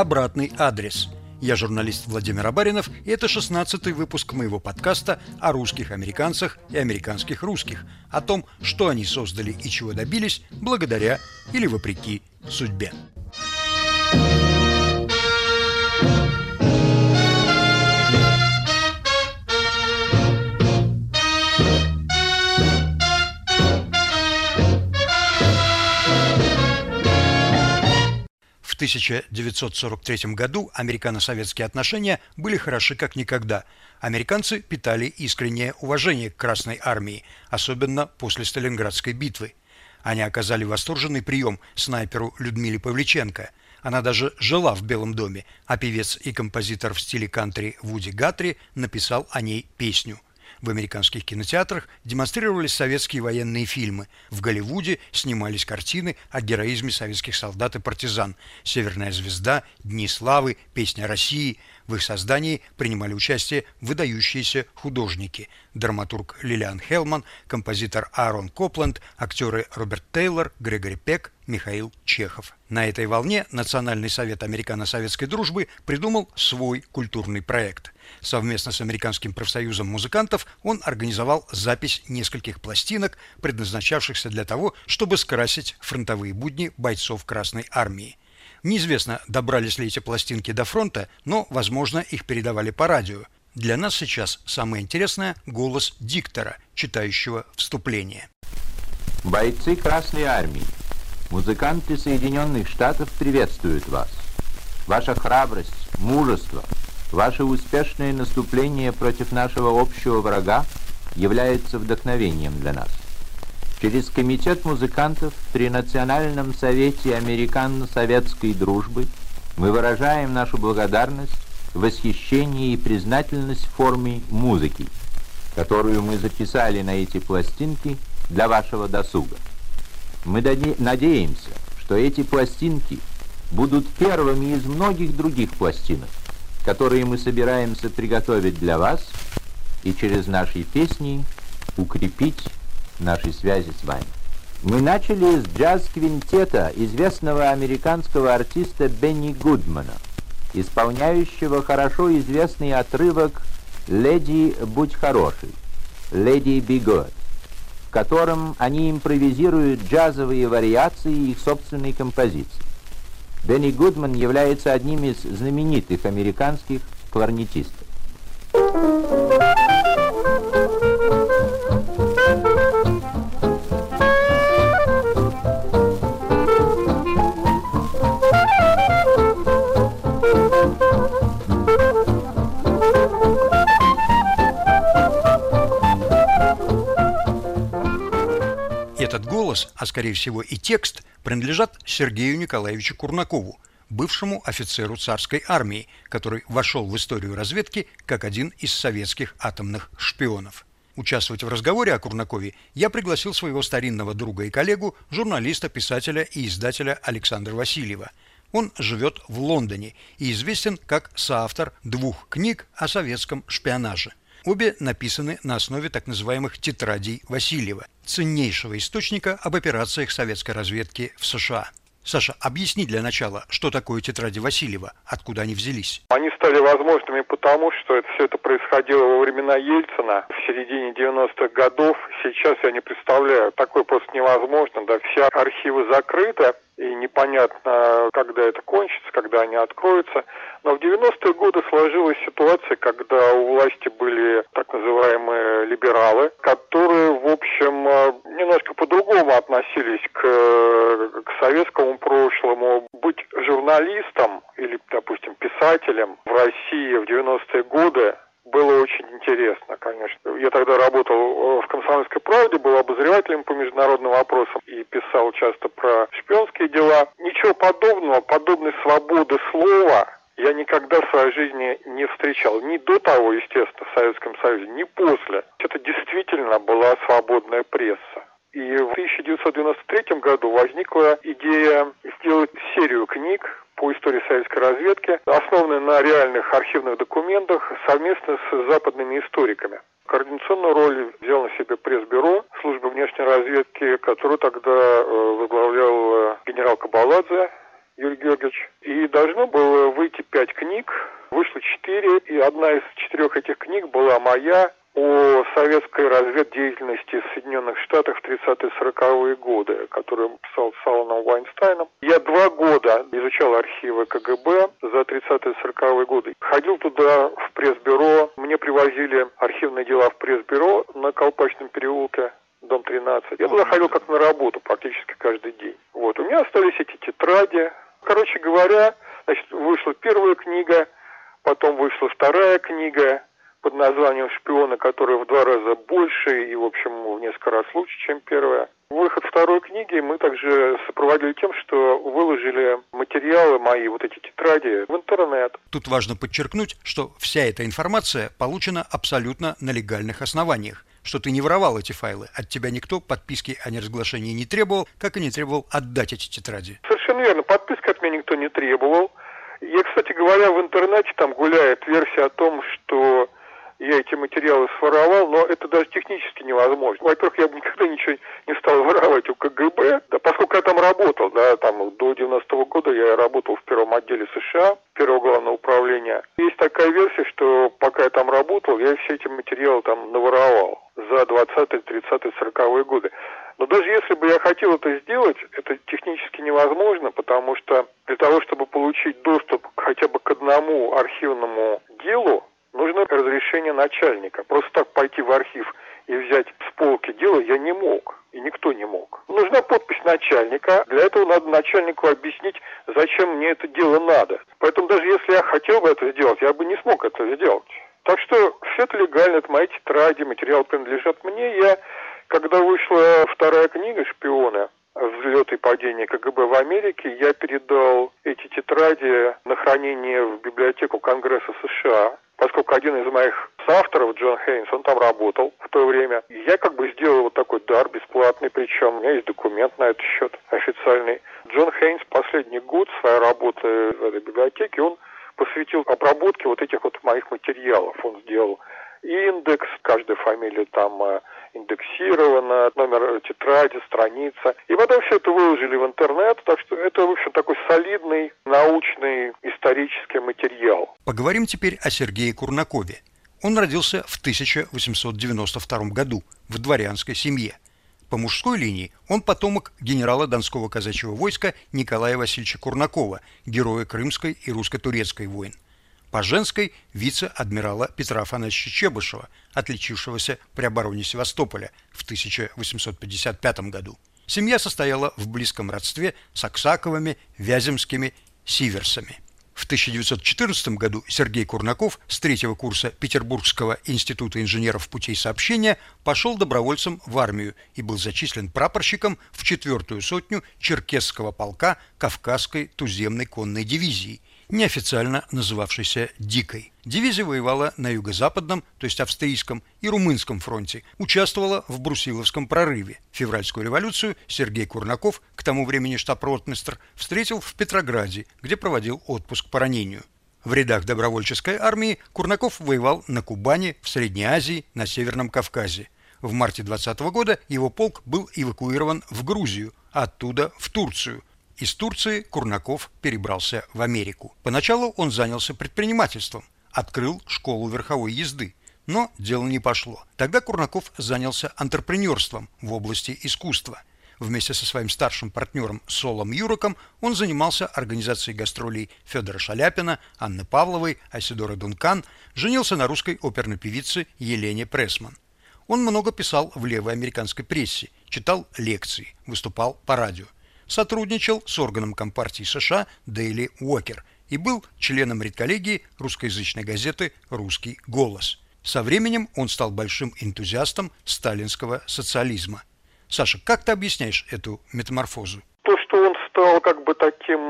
«Обратный адрес». Я журналист Владимир Абаринов, и это 16-й выпуск моего подкаста о русских американцах и американских русских, о том, что они создали и чего добились благодаря или вопреки судьбе. В 1943 году американо-советские отношения были хороши как никогда. Американцы питали искреннее уважение к Красной армии, особенно после Сталинградской битвы. Они оказали восторженный прием снайперу Людмиле Павличенко. Она даже жила в Белом доме, а певец и композитор в стиле кантри Вуди Гатри написал о ней песню. В американских кинотеатрах демонстрировались советские военные фильмы. В Голливуде снимались картины о героизме советских солдат и партизан. «Северная звезда», «Дни славы», «Песня России». В их создании принимали участие выдающиеся художники. Драматург Лиллиан Хеллман, композитор Аарон Копленд, актеры Роберт Тейлор, Грегори Пек, Михаил Чехов. На этой волне Национальный совет американо-советской дружбы придумал свой культурный проект. Совместно с Американским профсоюзом музыкантов он организовал запись нескольких пластинок, предназначавшихся для того, чтобы скрасить фронтовые будни бойцов Красной армии. Неизвестно, добрались ли эти пластинки до фронта, но, возможно, их передавали по радио. Для нас сейчас самое интересное – голос диктора, читающего вступление. Бойцы Красной армии, музыканты Соединенных Штатов приветствуют вас. Ваша храбрость, мужество, ваше успешное наступление против нашего общего врага является вдохновением для нас. Через комитет музыкантов при Национальном совете американо-советской дружбы мы выражаем нашу благодарность, восхищение и признательность форме музыки, которую мы записали на эти пластинки для вашего досуга. Мы надеемся, что эти пластинки будут первыми из многих других пластинок, которые мы собираемся приготовить для вас и через наши песни укрепить наши связи с вами. Мы начали с джаз-квинтета известного американского артиста Бенни Гудмана, исполняющего хорошо известный отрывок «Леди, будь хорошей», «Леди, be good», в котором они импровизируют джазовые вариации их собственной композиции. Бенни Гудман является одним из знаменитых американских кларнетистов. Этот голос, а скорее всего и текст, принадлежат Сергею Николаевичу Курнакову, бывшему офицеру царской армии, который вошел в историю разведки как один из советских атомных шпионов. Участвовать в разговоре о Курнакове я пригласил своего старинного друга и коллегу, журналиста, писателя и издателя Александра Васильева. Он живет в Лондоне и известен как соавтор двух книг о советском шпионаже. Обе написаны на основе так называемых «тетрадей Васильева», ценнейшего источника об операциях советской разведки в США. Саша, объясни для начала, что такое тетради Васильева, откуда они взялись? Они стали возможными потому, что все это происходило во времена Ельцина, в середине 90-х годов. Сейчас я не представляю, такое просто невозможно, да, все архивы закрыты. И непонятно, когда это кончится, когда они откроются. Но в 90-е годы сложилась ситуация, когда у власти были так называемые либералы, которые, в общем, немножко по-другому относились к советскому прошлому. Быть журналистом или, допустим, писателем в России в 90-е годы было очень интересно, конечно. Я тогда работал в «Комсомольской правде», был обозревателем по международным вопросам и писал часто про шпионские дела. Ничего подобного, подобной свободы слова я никогда в своей жизни не встречал. Ни до того, естественно, в Советском Союзе, ни после. Это действительно была свободная пресса. И в 1993 году возникла идея сделать серию книг по истории советской разведки, основанной на реальных архивных документах, совместно с западными историками. Координационную роль взял на себя пресс-бюро службы внешней разведки, которую тогда возглавлял генерал Кабаладзе. Юрий Георгиевич. И должно было выйти 5 книг, вышло 4, и одна из 4 этих книг была моя о советской разведдеятельности в Соединенных Штатах в 30-40-е годы, которую писал с Аланом Вайнстайном. Я 2 года изучал архивы КГБ за 30-40-е годы. Ходил туда в пресс-бюро, мне привозили архивные дела в пресс-бюро на Колпачном переулке, дом 13. Я туда ходил как на работу практически каждый день. Вот. У меня остались эти тетради. Короче говоря, значит, вышла первая книга, потом вышла вторая книга под названием «Шпионы», которые в 2 раза больше и, в общем, в несколько раз лучше, чем первая. Выход второй книги мы также сопроводили тем, что выложили материалы мои, вот эти тетради, в интернет. Тут важно подчеркнуть, что вся эта информация получена абсолютно на легальных основаниях, что ты не воровал эти файлы, от тебя никто подписки о неразглашении не требовал, как и не требовал отдать эти тетради. Совершенно верно, подписки от меня никто не требовал. Я, кстати говоря, в интернете там гуляет версия о том, что я эти материалы своровал, но это даже технически невозможно. Во-первых, я бы никогда ничего не стал воровать у КГБ, да, поскольку я там работал, да, там до 90-го года я работал в первом отделе США, первого главного управления. Есть такая версия, что пока я там работал, я все эти материалы там наворовал за 20-е, 30-е, 40-е годы. Но даже если бы я хотел это сделать, это технически невозможно, потому что для того, чтобы получить доступ хотя бы к одному архивному делу, нужно разрешение начальника. Просто так пойти в архив и взять с полки дело я не мог. И никто не мог. Нужна подпись начальника. Для этого надо начальнику объяснить, зачем мне это дело надо. Поэтому даже если я хотел бы это сделать, я бы не смог это сделать. Так что все это легально. Это мои тетради, материалы принадлежат мне. Я, когда вышла вторая книга «Шпионы», «Взлет и падение КГБ в Америке», я передал эти тетради на хранение в библиотеку Конгресса США, поскольку один из моих соавторов, Джон Хейнс, он там работал в то время. И я как бы сделал вот такой дар бесплатный, причем у меня есть документ на этот счет официальный. Джон Хейнс последний год своей работы в этой библиотеке, он посвятил обработке вот этих вот моих материалов. Он сделал индекс, каждая фамилия там индексирована, номер тетради, страница. И потом все это выложили в интернет, так что это, в общем, такой солидный научный исторический материал. Поговорим теперь о Сергее Курнакове. Он родился в 1892 году в дворянской семье. По мужской линии он потомок генерала Донского казачьего войска Николая Васильевича Курнакова, героя Крымской и русско-турецкой войн. По женской – вице-адмирала Петра Афанасьевича Чебышева, отличившегося при обороне Севастополя в 1855 году. Семья состояла в близком родстве с Аксаковыми, Вяземскими, Сиверсами. В 1914 году Сергей Курнаков с 3-го курса Петербургского института инженеров путей сообщения пошел добровольцем в армию и был зачислен прапорщиком в 4-ю сотню Черкесского полка Кавказской туземной конной дивизии, неофициально называвшейся «Дикой». Дивизия воевала на юго-западном, то есть австрийском и румынском фронте, участвовала в Брусиловском прорыве. Февральскую революцию Сергей Курнаков, к тому времени штаб-ротмистр, встретил в Петрограде, где проводил отпуск по ранению. В рядах добровольческой армии Курнаков воевал на Кубани, в Средней Азии, на Северном Кавказе. В марте 2020 года его полк был эвакуирован в Грузию, а оттуда в Турцию. Из Турции Курнаков перебрался в Америку. Поначалу он занялся предпринимательством, открыл школу верховой езды, но дело не пошло. Тогда Курнаков занялся антрепренерством в области искусства. Вместе со своим старшим партнером Солом Юраком он занимался организацией гастролей Федора Шаляпина, Анны Павловой, Асидоры Дункан, женился на русской оперной певице Елене Прессман. Он много писал в левой американской прессе, читал лекции, выступал по радио. Сотрудничал с органом Компартии США «Дейли Уокер» и был членом редколлегии русскоязычной газеты «Русский голос». Со временем он стал большим энтузиастом сталинского социализма. Саша, как ты объясняешь эту метаморфозу? То, что он стал как бы таким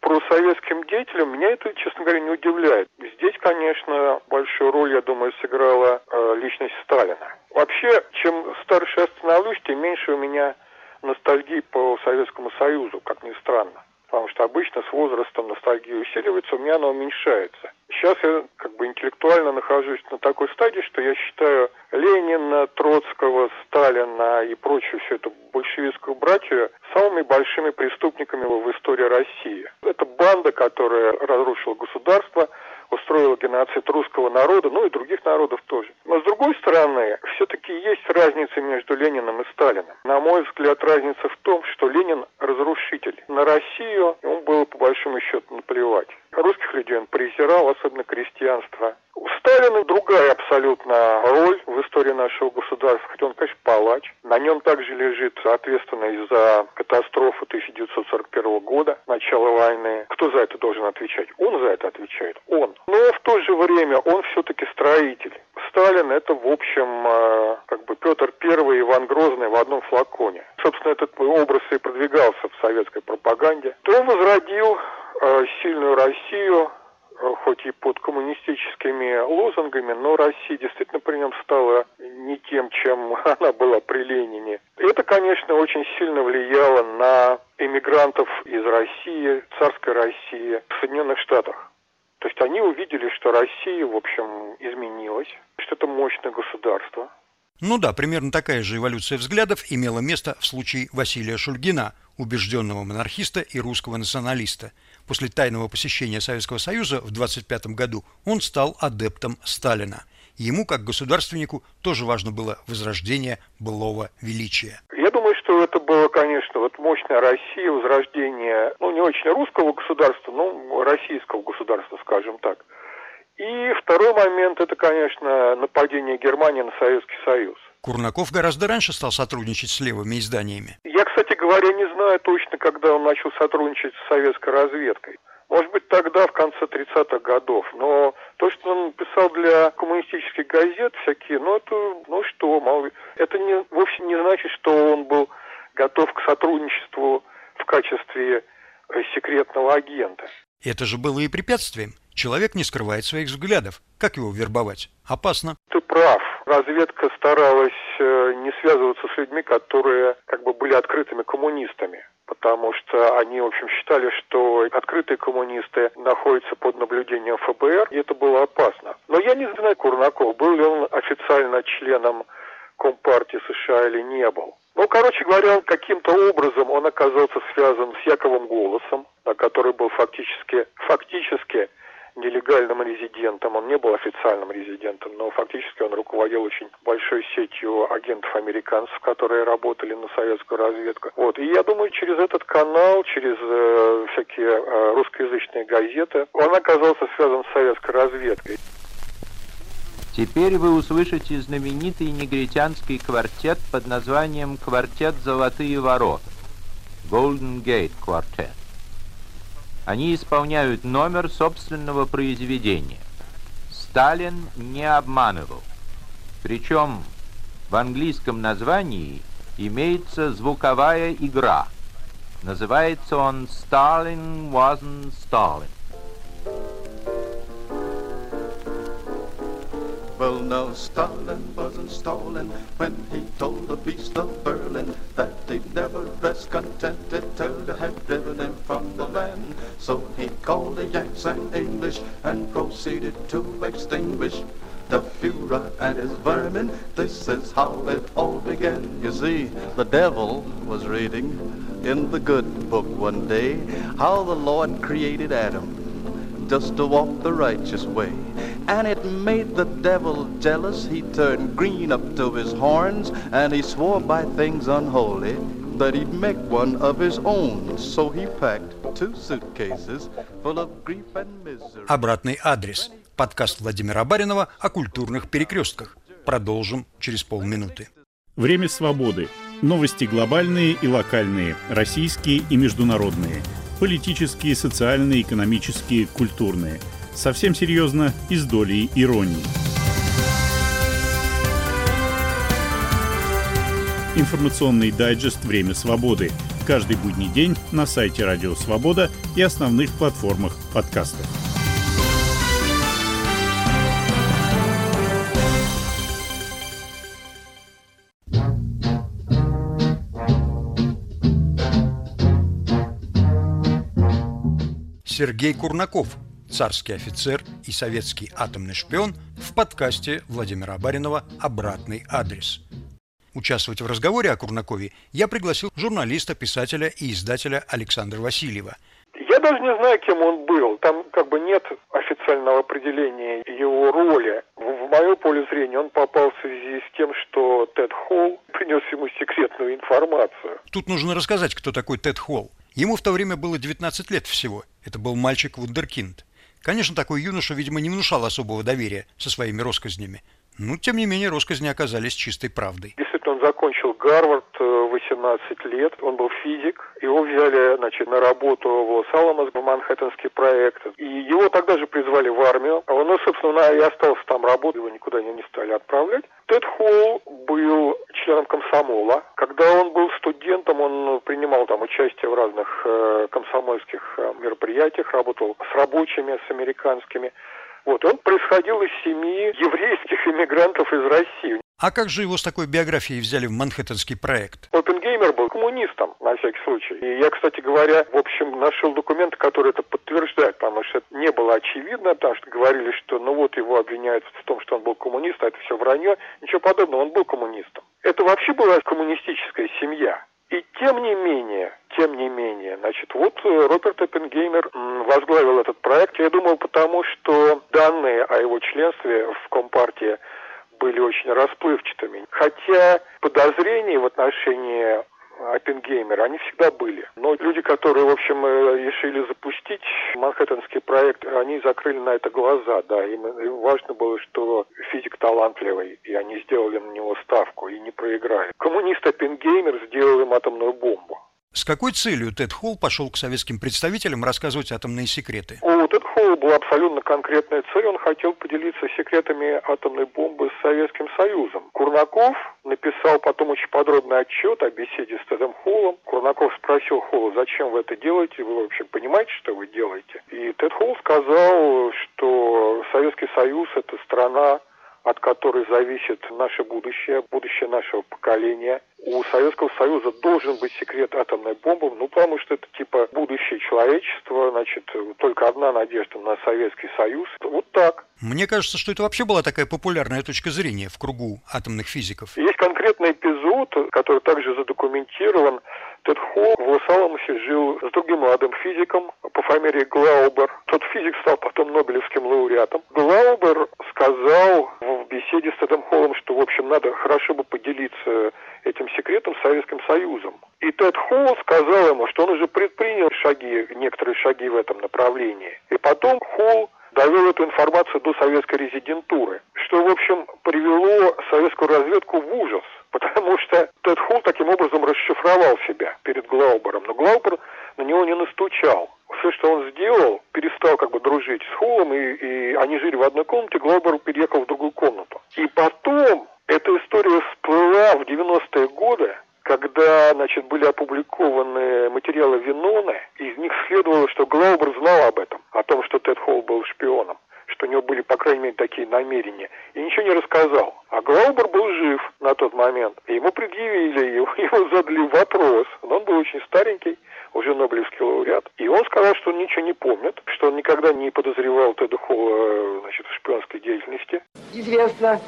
просоветским деятелем, меня это, честно говоря, не удивляет. Здесь, конечно, большую роль, я думаю, сыграла личность Сталина. Вообще, чем старше я становлюсь, тем меньше у меня ностальгии по Советскому Союзу, как ни странно. потому что обычно с возрастом ностальгия усиливается, у меня она уменьшается. Сейчас я как бы интеллектуально нахожусь на такой стадии, что я считаю Ленина, Троцкого, Сталина и прочую всю эту большевистскую братью самыми большими преступниками в истории России. Это банда, которая разрушила государство, устроила геноцид русского народа, ну и других народов тоже. Но с другой стороны, все-таки есть разница между Лениным и Сталином. На мой взгляд, разница в том, что Ленин разрушитель. На Россию ему было по большому счету наплевать. Русских людей он презирал, особенно крестьянство. У Сталина другая абсолютно роль в истории нашего государства, хотя он, конечно, палач. На нем также лежит ответственность за катастрофу 1941 года, начало войны. Кто за это должен отвечать? Он за это отвечает. Он. Но в то же время он все-таки строитель. Сталин – это, в общем, как бы Петр I и Иван Грозный в одном флаконе. Собственно, этот образ и продвигался в советской пропаганде. То он возродил сильную Россию, хоть и под коммунистическими лозунгами, но Россия действительно при нем стала не тем, чем она была при Ленине. Это, конечно, очень сильно влияло на эмигрантов из России, царской России, в Соединенных Штатах. То есть они увидели, что Россия, в общем, изменилась, что это мощное государство. Ну да, примерно такая же эволюция взглядов имела место в случае Василия Шульгина, убежденного монархиста и русского националиста. После тайного посещения Советского Союза в 1925 году он стал адептом Сталина. Ему, как государственнику, тоже важно было возрождение былого величия. Я думаю, что это было, конечно, вот мощная Россия, возрождение, ну, не очень русского государства, но российского государства, скажем так. И второй момент – это, конечно, нападение Германии на Советский Союз. Курнаков гораздо раньше стал сотрудничать с левыми изданиями. Я, кстати говоря, не знаю точно, когда он начал сотрудничать с советской разведкой. Может быть, тогда, в конце 30-х годов. Но то, что он писал для коммунистических газет всякие, это вовсе не значит, что он был готов к сотрудничеству в качестве секретного агента. Это же было и препятствием. Человек не скрывает своих взглядов. Как его вербовать? Опасно. Ты прав. Разведка старалась не связываться с людьми, которые как бы были открытыми коммунистами. Потому что они, в общем, считали, что открытые коммунисты находятся под наблюдением ФБР, и это было опасно. Но я не знаю, Курнаков, был ли он официально членом Компартии США или не был. Ну, короче говоря, он каким-то образом оказался связан с Яковом Голосом, который был фактически нелегальным резидентом. Он не был официальным резидентом, но фактически он руководил очень большой сетью агентов-американцев, которые работали на советскую разведку. И я думаю, через этот канал, через всякие русскоязычные газеты, он оказался связан с советской разведкой. Теперь вы услышите знаменитый негритянский квартет под названием «Квартет Золотые ворота» (Golden Gate Quartet). Они исполняют номер собственного произведения «Сталин не обманывал». Причем в английском названии имеется звуковая игра. Называется он «Stalin wasn't Stalin». Well, no, Stalin wasn't Stalin when he told the beast of Berlin that they'd never rest contented till they had driven him from the land. So he called the Yanks and English and proceeded to extinguish the Fuhrer and his vermin. This is how it all began. You see, the devil was reading in the good book one day how the Lord created Adam just to walk the righteous way. And it made the devil jealous. He turned green up to his horns, and he swore by things unholy that he'd make one of his own. So he packed two suitcases full of grief and misery. Обратный адрес. Подкаст Владимира Абаринова о культурных перекрестках. Продолжим через полминуты. Время свободы. Новости глобальные и локальные, российские и международные. Политические, социальные, экономические, культурные. Совсем серьезно и с долей иронии. Информационный дайджест «Время свободы». Каждый будний день на сайте Радио Свобода и основных платформах подкастов. Сергей Курнаков, царский офицер и советский атомный шпион, в подкасте Владимира Абаринова «Обратный адрес». Участвовать в разговоре о Курнакове я пригласил журналиста, писателя и издателя Александра Васильева. Я даже не знаю, кем он был. Там как бы нет официального определения его роли. В мое поле зрения он попал в связи с тем, что Тед Холл принес ему секретную информацию. Тут нужно рассказать, кто такой Тед Холл. Ему в то время было 19 лет всего. Это был мальчик-вундеркинд. Конечно, такой юноша, видимо, не внушал особого доверия со своими россказнями. Но, тем не менее, россказни оказались чистой правдой. Действительно, он закончил Гарвард в 18 лет. Он был физик. Его взяли, на работу в Лос-Аламос, в Манхэттенский проект. И его тогда же призвали в армию. Он, и остался там работать. Его никуда не стали отправлять. Тед Холл был членом комсомола. Когда он был студентом, он принимал там участие в разных комсомольских мероприятиях, работал с рабочими, с американскими. Он происходил из семьи еврейских иммигрантов из России. А как же его с такой биографией взяли в Манхэттенский проект? Оппенгеймер был коммунистом, на всякий случай. И я, кстати говоря, нашел документы, которые это подтверждают, потому что это не было очевидно, потому что говорили, что его обвиняют в том, что он был коммунистом, а это все вранье. Ничего подобного, он был коммунистом. Это вообще была коммунистическая семья. И тем не менее, Роберт Оппенгеймер возглавил этот проект, я думаю, потому что данные о его членстве в Компартии были очень расплывчатыми. Хотя подозрения в отношении Оппенгеймера, они всегда были. Но люди, которые, решили запустить Манхэттенский проект, они закрыли на это глаза, да. Им важно было, что физик талантливый, и они сделали на него ставку и не проиграли. Коммунист Оппенгеймер сделал им атомную бомбу. С какой целью Тед Холл пошел к советским представителям рассказывать атомные секреты? У Тед Холла была абсолютно конкретная цель. Он хотел поделиться секретами атомной бомбы с Советским Союзом. Курнаков написал потом очень подробный отчет о беседе с Тедом Холлом. Курнаков спросил Холла, зачем вы это делаете? Вы вообще понимаете, что вы делаете? И Тед Холл сказал, что Советский Союз – это страна, от которой зависит наше будущее, будущее нашего поколения. У Советского Союза должен быть секрет атомной бомбы, потому что это типа будущее человечества, только одна надежда на Советский Союз. Вот так. Мне кажется, что это вообще была такая популярная точка зрения в кругу атомных физиков. Есть конкретный эпизод, который также задокументирован. Тед Холл в Лос-Аламосе жил с другим молодым физиком по фамилии Глаубер. Тот физик стал потом Нобелевским лауреатом. Глаубер сказал в беседе с Тедом Холлом, что, надо хорошо бы поделиться этим секретом с Советским Союзом. И Тед Холл сказал ему, что он уже предпринял некоторые шаги в этом направлении. И потом Холл довел эту информацию до советской резидентуры, что, привело советскую разведку в ужас, потому что Тед Холл таким образом расшифровал себя перед Глаубером, но Глаубер на него не настучал. Все, что он сделал, перестал дружить с Холлом, и они жили в одной комнате, Глаубер переехал в другую комнату. И потом эта история всплыла в 90-е годы, когда, были опубликованы материалы Виноны, из них следовало, что Глаубер знал об этом, о том, что Тед Холл был шпионом, что у него были, по крайней мере, такие намерения, и ничего не рассказал. А Глаубер был жив на тот момент, и ему предъявили, его задали вопрос, но он был очень старенький, уже Нобелевский лауреат, и он сказал, что он ничего не помнит, что он никогда не подозревал Теда Холла, в шпионской деятельности. Известно,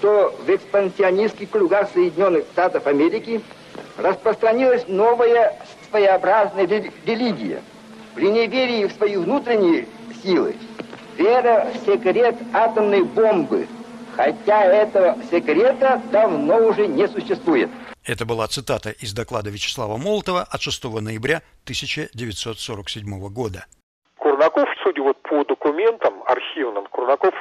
что в экспансионистских кругах Соединенных Штатов Америки распространилась новая своеобразная религия. При неверии в свои внутренние силы, вера в секрет атомной бомбы, хотя этого секрета давно уже не существует. Это была цитата из доклада Вячеслава Молотова от 6 ноября 1947 года. Курнаков, судя по документам архивным, Курнаков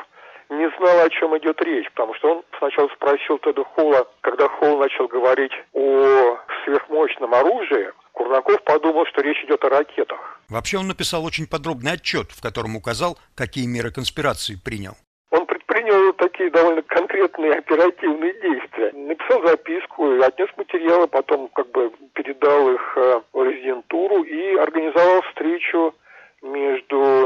не знал, о чем идет речь, потому что он сначала спросил Теда Холла, когда Холл начал говорить о сверхмощном оружии, Курнаков подумал, что речь идет о ракетах. Вообще он написал очень подробный отчет, в котором указал, какие меры конспирации принял. Он предпринял такие довольно конкретные оперативные действия. Написал записку, отнес материалы, потом передал их в резидентуру и организовал встречу между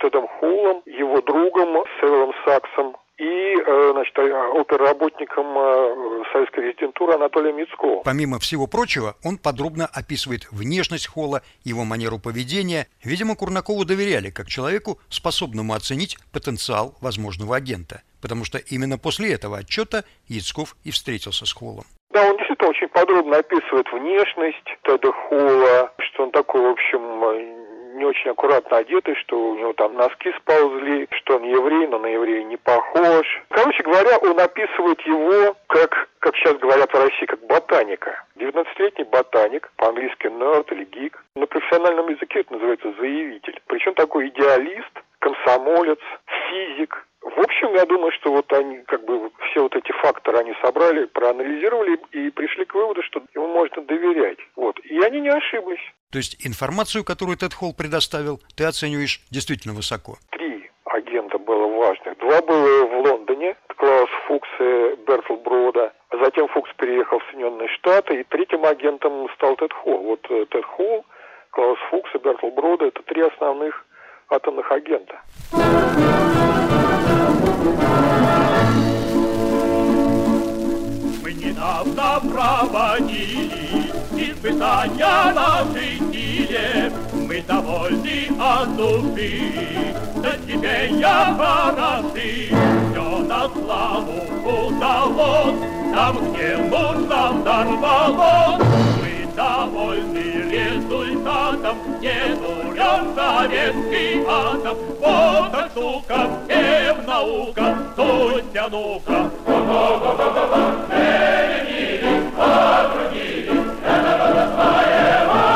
Тедом Холлом, его другом Севором Саксом и значит, оперработником советской резидентуры Анатолием Яцковым. Помимо всего прочего, он подробно описывает внешность Холла, его манеру поведения. Видимо, Курнакову доверяли как человеку, способному оценить потенциал возможного агента. Потому что именно после этого отчета Яцков и встретился с Холлом. Да, он действительно очень подробно описывает внешность Теда Холла, что он такой, в общем, не очень аккуратно одетый, что у него там носки сползли, что он еврей, но на еврея не похож. Короче говоря, он описывает его как сейчас говорят в России, как ботаника. 19-летний ботаник, по-английски nerd или гик. На профессиональном языке это называется заявитель. Причем такой идеалист, комсомолец, физик. В общем, я думаю, что вот они, как бы, все вот эти факторы они собрали, проанализировали и пришли к выводу, что ему можно доверять. Вот. И они не ошиблись. То есть информацию, которую Тед Холл предоставил, ты оцениваешь действительно высоко. 3 агента было важных. 2 было в Лондоне, Клаус Фукс и Бертл Брода. Затем Фукс переехал в Соединенные Штаты, и 3-м агентом стал Тед Холл. Вот Тед Холл, Клаус Фукс и Бертл Брода – это 3 основных атомных агента. Мы недавно проводили испытания наши силе. Мы довольны от души, да теперь я хороши. Все на славу удалось, там где нужно взорвалось. Мы довольны результатом, не дурен советский атом. Вот так, сука, всем наука, суйся, ну-ка. Переменили, обрудили, это твоя мать.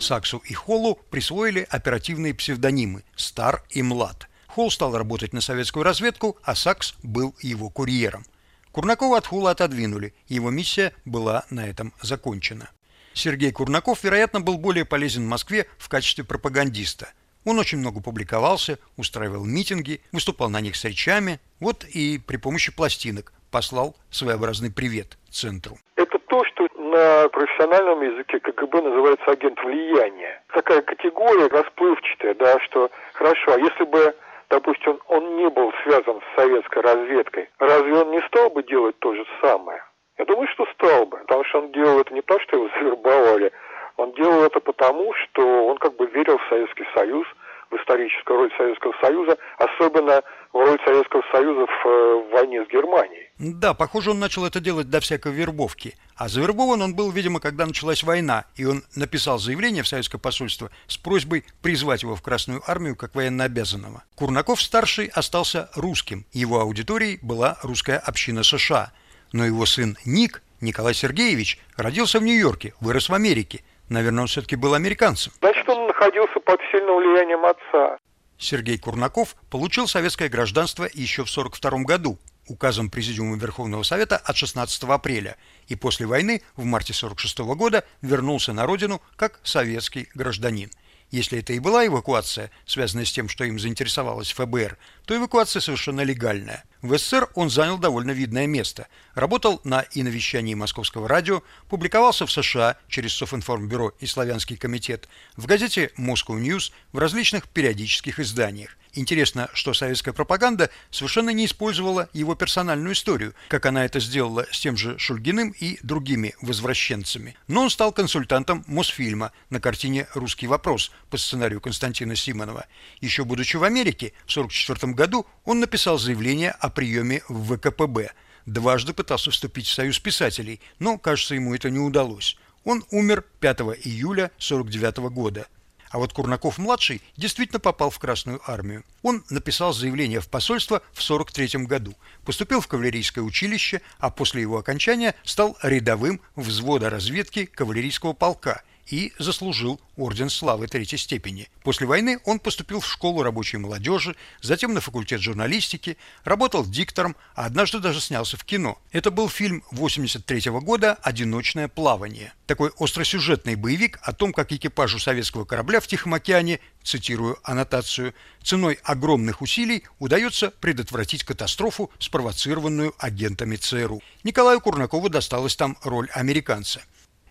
Саксу и Холлу присвоили оперативные псевдонимы «Стар» и «Млад». Холл стал работать на советскую разведку, а Сакс был его курьером. Курнакова от Холла отодвинули, его миссия была на этом закончена. Сергей Курнаков, вероятно, был более полезен Москве в качестве пропагандиста. Он очень много публиковался, устраивал митинги, выступал на них с речами, вот и при помощи пластинок послал своеобразный привет центру. Это то, что на профессиональном языке КГБ называется агент влияния. Такая категория расплывчатая, да, что хорошо, а если бы, допустим, он не был связан с советской разведкой, разве он не стал бы делать то же самое? Я думаю, что стал бы, потому что он делал это не потому, что его завербовали, он делал это потому, что он как бы верил в Советский Союз, в историческую роль Советского Союза, особенно в роль Советского Союза в войне с Германией. Да, похоже, он начал это делать до всякой вербовки. А завербован он был, видимо, когда началась война, и он написал заявление в советское посольство с просьбой призвать его в Красную Армию как военнообязанного. Курнаков-старший остался русским, его аудиторией была русская община США. Но его сын Ник, Николай Сергеевич, родился в Нью-Йорке, вырос в Америке. Наверное, он все-таки был американцем. Значит, он находился под сильным влиянием отца. Сергей Курнаков получил советское гражданство еще в 1942 году указом Президиума Верховного Совета от 16 апреля. И после войны, в марте 1946 года, вернулся на родину как советский гражданин. Если это и была эвакуация, связанная с тем, что им заинтересовалась ФБР, то эвакуация совершенно легальная. В СССР он занял довольно видное место. Работал на иновещании Московского радио, публиковался в США через Совинформбюро и Славянский комитет, в газете Moscow News, в различных периодических изданиях. Интересно, что советская пропаганда совершенно не использовала его персональную историю, как она это сделала с тем же Шульгиным и другими возвращенцами. Но он стал консультантом Мосфильма на картине «Русский вопрос» по сценарию Константина Симонова. Еще будучи в Америке, в 1944 году он написал заявление о приеме в ВКПБ. Дважды пытался вступить в Союз писателей, но, кажется, ему это не удалось. Он умер 5 июля 1949 года. А вот Курнаков-младший действительно попал в Красную Армию. Он написал заявление в посольство в 1943 году, поступил в кавалерийское училище, а после его окончания стал рядовым взвода разведки кавалерийского полка и заслужил Орден Славы III степени. После войны он поступил в школу рабочей молодежи, затем на факультет журналистики, работал диктором, а однажды даже снялся в кино. Это был фильм 1983 года «Одиночное плавание». Такой остросюжетный боевик о том, как экипажу советского корабля в Тихом океане, цитирую аннотацию, «ценой огромных усилий удается предотвратить катастрофу, спровоцированную агентами ЦРУ». Николаю Курнакову досталась там роль американца.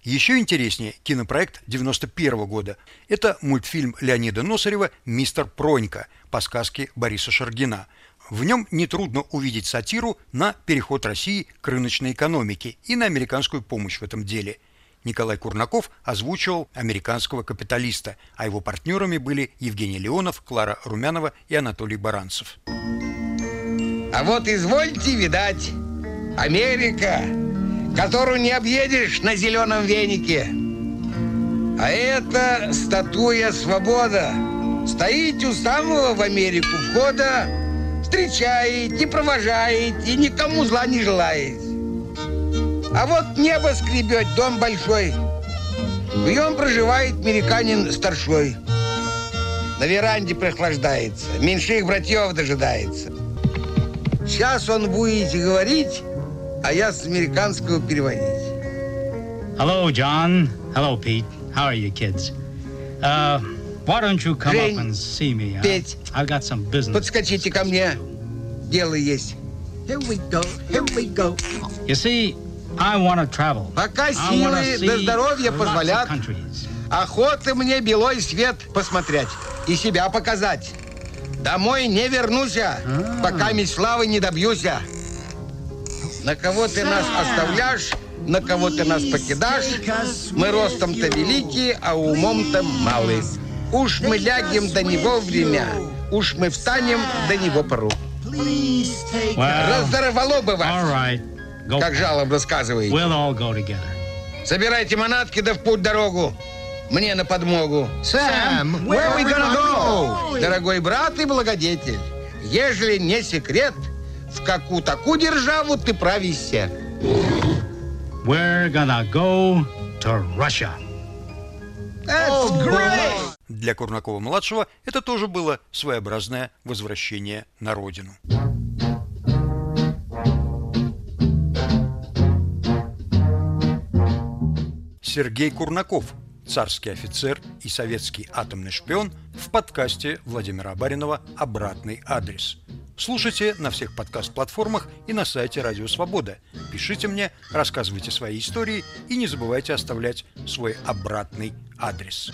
Еще интереснее кинопроект 1991 года. Это мультфильм Леонида Носарева «Мистер Пронька» по сказке Бориса Шергина. В нем нетрудно увидеть сатиру на переход России к рыночной экономике и на американскую помощь в этом деле. Николай Курнаков озвучивал американского капиталиста, а его партнерами были Евгений Леонов, Клара Румянова и Анатолий Баранцев. А вот извольте видать, Америка, которую не объедешь на зеленом венике. А это статуя свобода. Стоит у самого в Америку входа, встречает, не провожает и никому зла не желает. А вот небо скребет дом большой, в нем проживает американин старшой. На веранде прохлаждается, меньших братьев дожидается. Сейчас он будет говорить, а я с американского переводить. Hello, John. Hello, Pete. How are you, kids? Why don't you come up and see me? Петь, I've got some business. Подскочите ко мне, дело есть. Here we go, here we go. You see, I want to travel. Пока силы да здоровья позволят, охоты мне белой свет посмотреть и себя показать. Домой не вернусь, пока мисс славы не добьюсь. На кого ты нас оставляешь, на кого ты нас покидашь, мы ростом-то велики, а умом-то малы. Уж мы лягем до него время, уж мы встанем до него пору. Разорвало бы вас, как жалобно сказываете. Собирайте манатки да в путь дорогу. Мне на подмогу. Сэм, where we gonna go? Дорогой брат и благодетель, ежели не секрет, в какую такую державу ты правишься? We're gonna go to Russia. That's great! Для Курнакова-младшего это тоже было своеобразное возвращение на родину. Сергей Курнаков, царский офицер и советский атомный шпион, в подкасте Владимира Абаринова «Обратный адрес». Слушайте на всех подкаст-платформах и на сайте Радио Свобода. Пишите мне, рассказывайте свои истории и не забывайте оставлять свой обратный адрес.